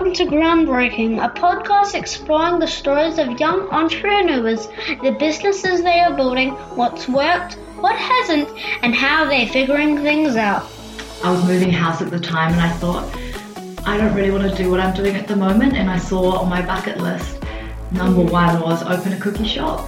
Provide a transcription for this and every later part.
welcome to Groundbreaking, a podcast exploring the stories of young entrepreneurs, the businesses they are building, what's worked, what hasn't, and how they're figuring things out. I was moving house at the time and I thought, I don't really want to do what I'm doing at the moment, and I saw on my bucket list, number one was open a cookie shop.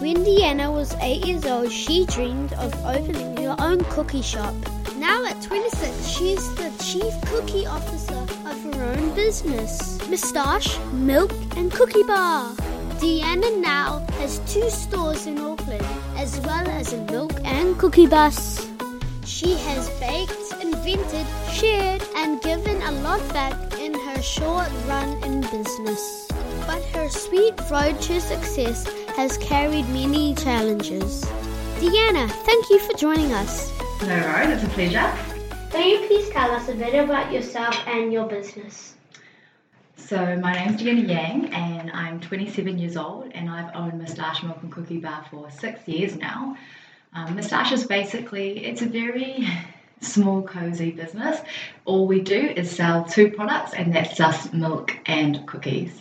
When Deanna was 8 years old, she dreamed of opening her own cookie shop. Now at 26, she's the Chief Cookie Officer of her own business, Mustache Milk and Cookie Bar. Deanna now has 2 stores in Auckland, as well as a milk and cookie bus. She has baked, invented, shared, and given a lot back in her short run in business. But her sweet road to success has carried many challenges. Deanna, thank you for joining us. No worries, it's a pleasure. Can you please tell us a bit about yourself and your business? So my name's Gianni Yang and I'm 27 years old, and I've owned Mustache Milk and Cookie Bar for 6 years now. Mustache is basically, it's a very small, cozy business. All we do is sell 2 products, and that's just milk and cookies.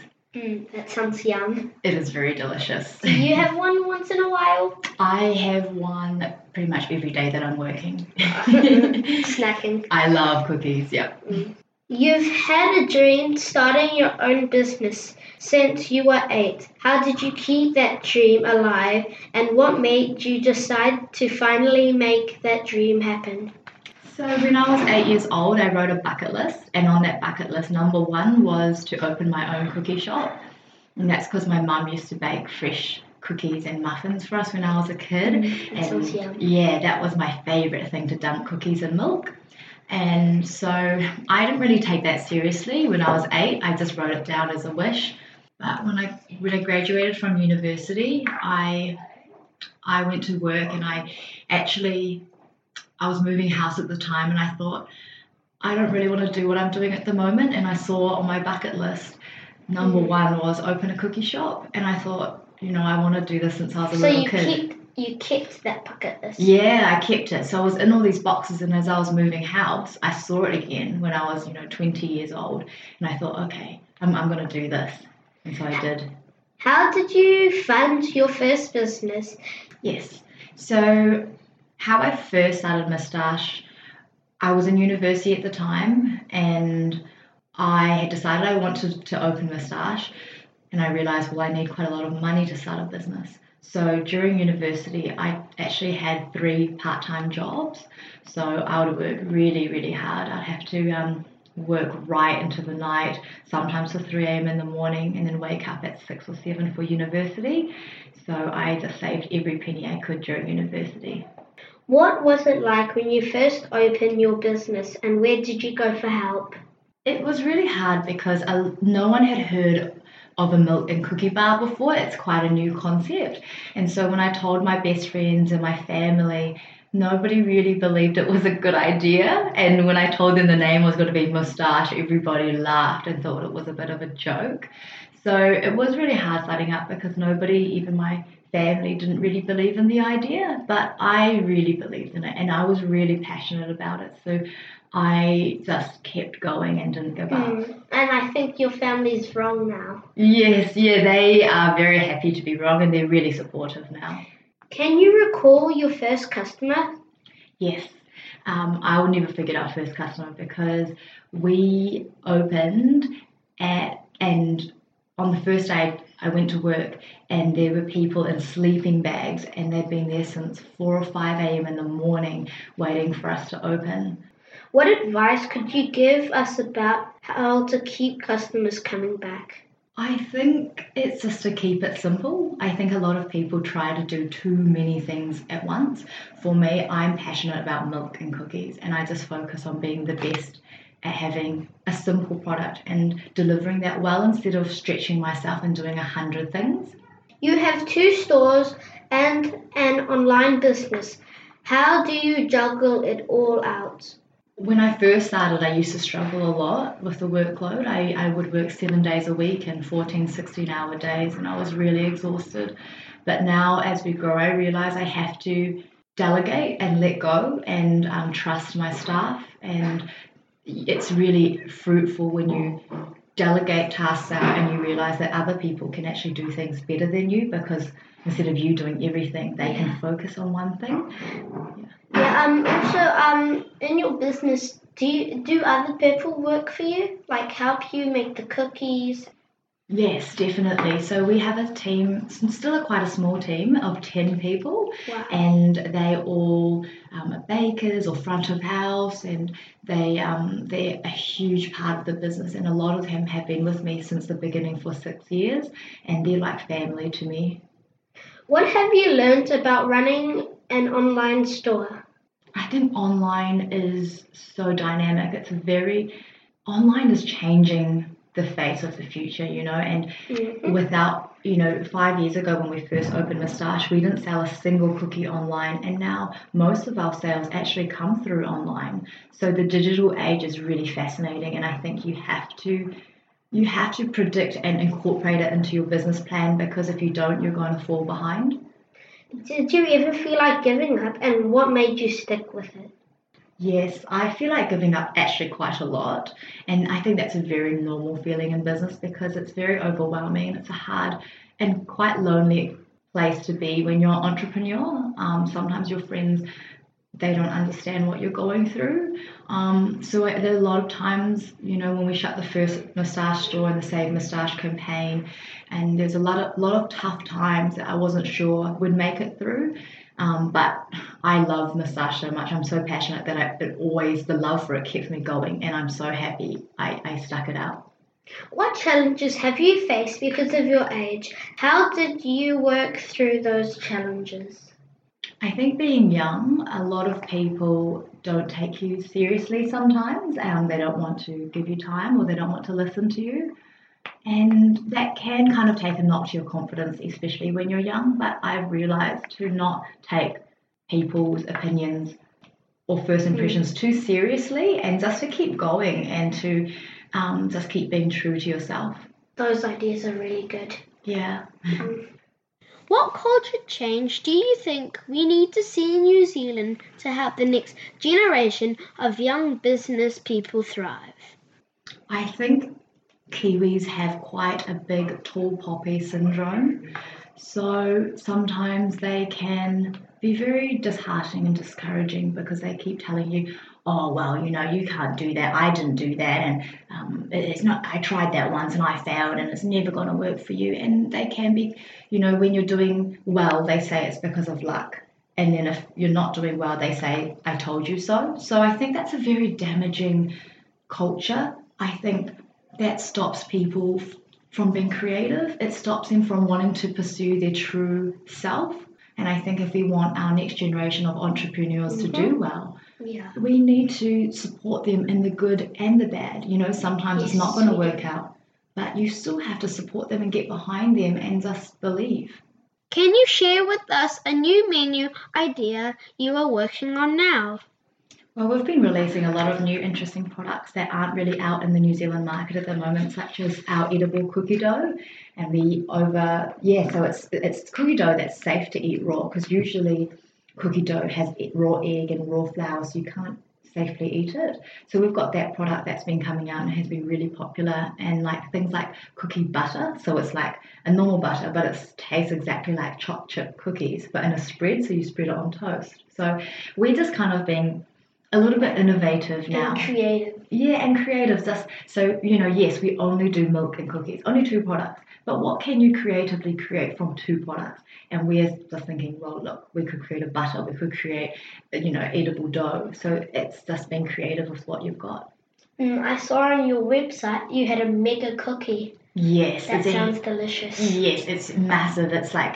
That sounds yum. It is very delicious. Do you have one once in a while? I have one pretty much every day that I'm working. Snacking. I love cookies, yeah. You've had a dream starting your own business since you were 8. How did you keep that dream alive, and what made you decide to finally make that dream happen? So when I was 8 years old, I wrote a bucket list, and on that bucket list, number one was to open my own cookie shop. And that's because my mum used to bake fresh cookies and muffins for us when I was a kid. Yeah, that was my favourite thing, to dump cookies and milk. And so I didn't really take that seriously when I was 8. I just wrote it down as a wish. But when I graduated from university, I went to work, and I was moving house at the time, and I thought, I don't really want to do what I'm doing at the moment, and I saw on my bucket list, number one was open a cookie shop, and I thought, I want to do this since I was a little kid. So you kept that bucket list? Yeah, I kept it. So I was in all these boxes, and as I was moving house, I saw it again when I was, 20 years old, and I thought, okay, I'm going to do this, and so I did. How did you fund your first business? Yes, so how I first started Mustache, I was in university at the time, and I had decided I wanted to open Mustache, and I realised, I need quite a lot of money to start a business. So during university, I actually had 3 part-time jobs, so I would work really, really hard. I'd have to work right into the night, sometimes to 3 a.m. in the morning, and then wake up at 6 or 7 for university. So I just saved every penny I could during university. What was it like when you first opened your business, and where did you go for help? It was really hard because no one had heard of a milk and cookie bar before. It's quite a new concept. And so when I told my best friends and my family, nobody really believed it was a good idea. And when I told them the name was going to be Mustache, everybody laughed and thought it was a bit of a joke. So it was really hard starting up because nobody, even my family, didn't really believe in the idea, but I really believed in it, and I was really passionate about it, so I just kept going and didn't give up. And I think your family's wrong now. Yes, they are very happy to be wrong, and they're really supportive now. Can you recall your first customer? Yes, I will never forget our first customer because we opened and on the first day I went to work, and there were people in sleeping bags, and they'd been there since 4 or 5 a.m. in the morning waiting for us to open. What advice could you give us about how to keep customers coming back? I think it's just to keep it simple. I think a lot of people try to do too many things at once. For me, I'm passionate about milk and cookies, and I just focus on being the best at having a simple product and delivering that well instead of stretching myself and doing 100 things. You have 2 stores and an online business. How do you juggle it all out? When I first started, I used to struggle a lot with the workload. I would work 7 days a week and 14, 16-hour days, and I was really exhausted. But now as we grow, I realise I have to delegate and let go and trust my staff, and it's really fruitful when you delegate tasks out and you realise that other people can actually do things better than you, because instead of you doing everything, they can focus on one thing. Also, in your business, do other people work for you? Like, help you make the cookies? Yes, definitely. So we have a team, still quite a small team of 10 people. Wow. And they all are bakers or front of house, and they're a huge part of the business, and a lot of them have been with me since the beginning for 6 years, and they're like family to me. What have you learned about running an online store? I think online is so dynamic. Online is changing the face of the future, and without, 5 years ago when we first opened Mustache, we didn't sell a single cookie online, and now most of our sales actually come through online. So the digital age is really fascinating, and I think you have to predict and incorporate it into your business plan, because if you don't, you're going to fall behind. Did you ever feel like giving up, and what made you stick with it? Yes, I feel like giving up actually quite a lot, and I think that's a very normal feeling in business, because it's very overwhelming. It's a hard and quite lonely place to be when you're an entrepreneur. Sometimes your friends, they don't understand what you're going through. So there are a lot of times, when we shut the first Mustache store and the Save Mustache campaign, and there's a lot of tough times that I wasn't sure would make it through. But I love Mustache so much. I'm so passionate that the love for it kept me going, and I'm so happy I stuck it out. What challenges have you faced because of your age? How did you work through those challenges? I think being young, a lot of people don't take you seriously sometimes. They don't want to give you time, or they don't want to listen to you. And that can kind of take a knock to your confidence, especially when you're young. But I've realised to not take people's opinions or first impressions too seriously, and just to keep going, and to just keep being true to yourself. Those ideas are really good. Yeah. What culture change do you think we need to see in New Zealand to help the next generation of young business people thrive? I think Kiwis have quite a big tall poppy syndrome, so sometimes they can be very disheartening and discouraging, because they keep telling you, oh, well, you can't do that, I didn't do that, and it's not, I tried that once and I failed, and it's never going to work for you. And they can be, when you're doing well, they say it's because of luck, and then if you're not doing well, they say, I told you so. So I think that's a very damaging culture. I think that stops people from being creative. It stops them from wanting to pursue their true self. And I think if we want our next generation of entrepreneurs to do well, we need to support them in the good and the bad. Sometimes it's not going to work out, but you still have to support them and get behind them and just believe. Can you share with us a new menu idea you are working on now? Well, we've been releasing a lot of new interesting products that aren't really out in the New Zealand market at the moment, such as our edible cookie dough. And so it's cookie dough that's safe to eat raw, because usually cookie dough has raw egg and raw flour, so you can't safely eat it. So we've got that product that's been coming out and has been really popular, and like things like cookie butter. So it's like a normal butter, but it tastes exactly like choc chip cookies, but in a spread, so you spread it on toast. So we're just kind of being a little bit innovative now. And creative. Yeah, and creative. So, yes, we only do milk and cookies, only two products. But what can you creatively create from two products? And we're just thinking, well, look, we could create a butter, we could create, edible dough. So it's just being creative with what you've got. I saw on your website you had a mega cookie. Yes. That sounds delicious. Yes, it's massive. It's like...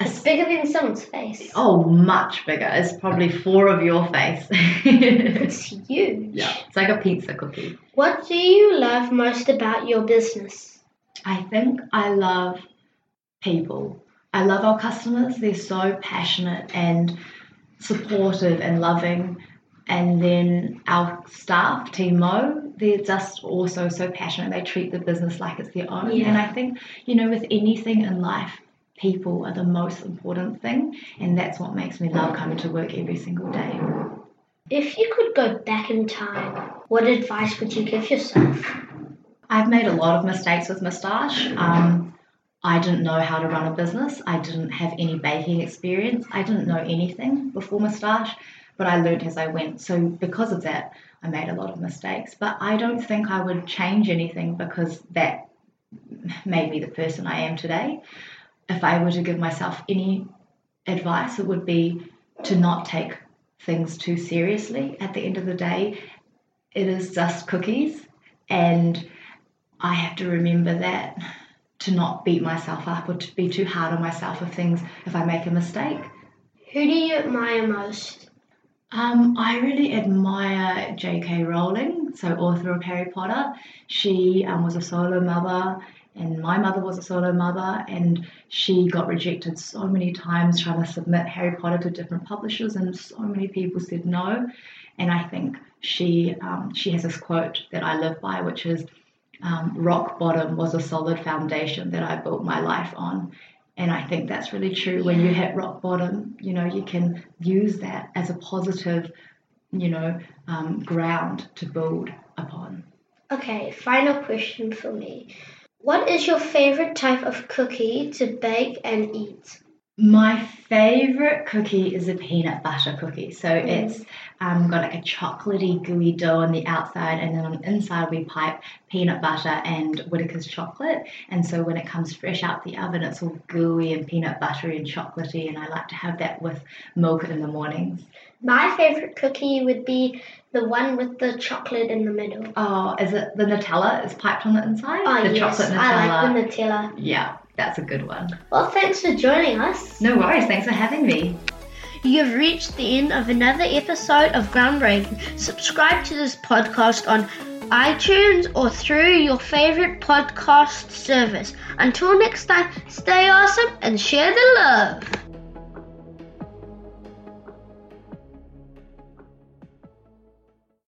It's bigger than someone's face. Oh, much bigger. It's probably four of your face. It's huge. Yeah, it's like a pizza cookie. What do you love most about your business? I think I love people. I love our customers. They're so passionate and supportive and loving. And then our staff, Timo, they're just also so passionate. They treat the business like it's their own. Yeah. And I think, with anything in life, people are the most important thing, and that's what makes me love coming to work every single day. If you could go back in time, what advice would you give yourself? I've made a lot of mistakes with Mustache. I didn't know how to run a business. I didn't have any baking experience. I didn't know anything before Mustache, but I learned as I went. So because of that, I made a lot of mistakes. But I don't think I would change anything because that made me the person I am today. If I were to give myself any advice, it would be to not take things too seriously. At the end of the day, it is just cookies, and I have to remember that, to not beat myself up or to be too hard on myself if I make a mistake. Who do you admire most? I really admire J.K. Rowling, so author of Harry Potter. She was a solo mother, and my mother was a solo mother, and she got rejected so many times trying to submit Harry Potter to different publishers, and so many people said no. And I think she has this quote that I live by, which is, rock bottom was a solid foundation that I built my life on. And I think that's really true. When you hit rock bottom, you can use that as a positive, ground to build upon. Okay, final question for me. What is your favourite type of cookie to bake and eat? My favourite cookie is a peanut butter cookie. So it's got like a chocolatey, gooey dough on the outside, and then on the inside we pipe peanut butter and Whittaker's chocolate. And so when it comes fresh out the oven, it's all gooey and peanut buttery and chocolatey, and I like to have that with milk in the mornings. My favourite cookie would be the one with the chocolate in the middle. Oh, is it the Nutella is piped on the inside? Oh, yes. The chocolate Nutella. I like the Nutella. Yeah, that's a good one. Well, thanks for joining us. No worries. Thanks for having me. You've reached the end of another episode of Groundbreaking. Subscribe to this podcast on iTunes or through your favourite podcast service. Until next time, stay awesome and share the love.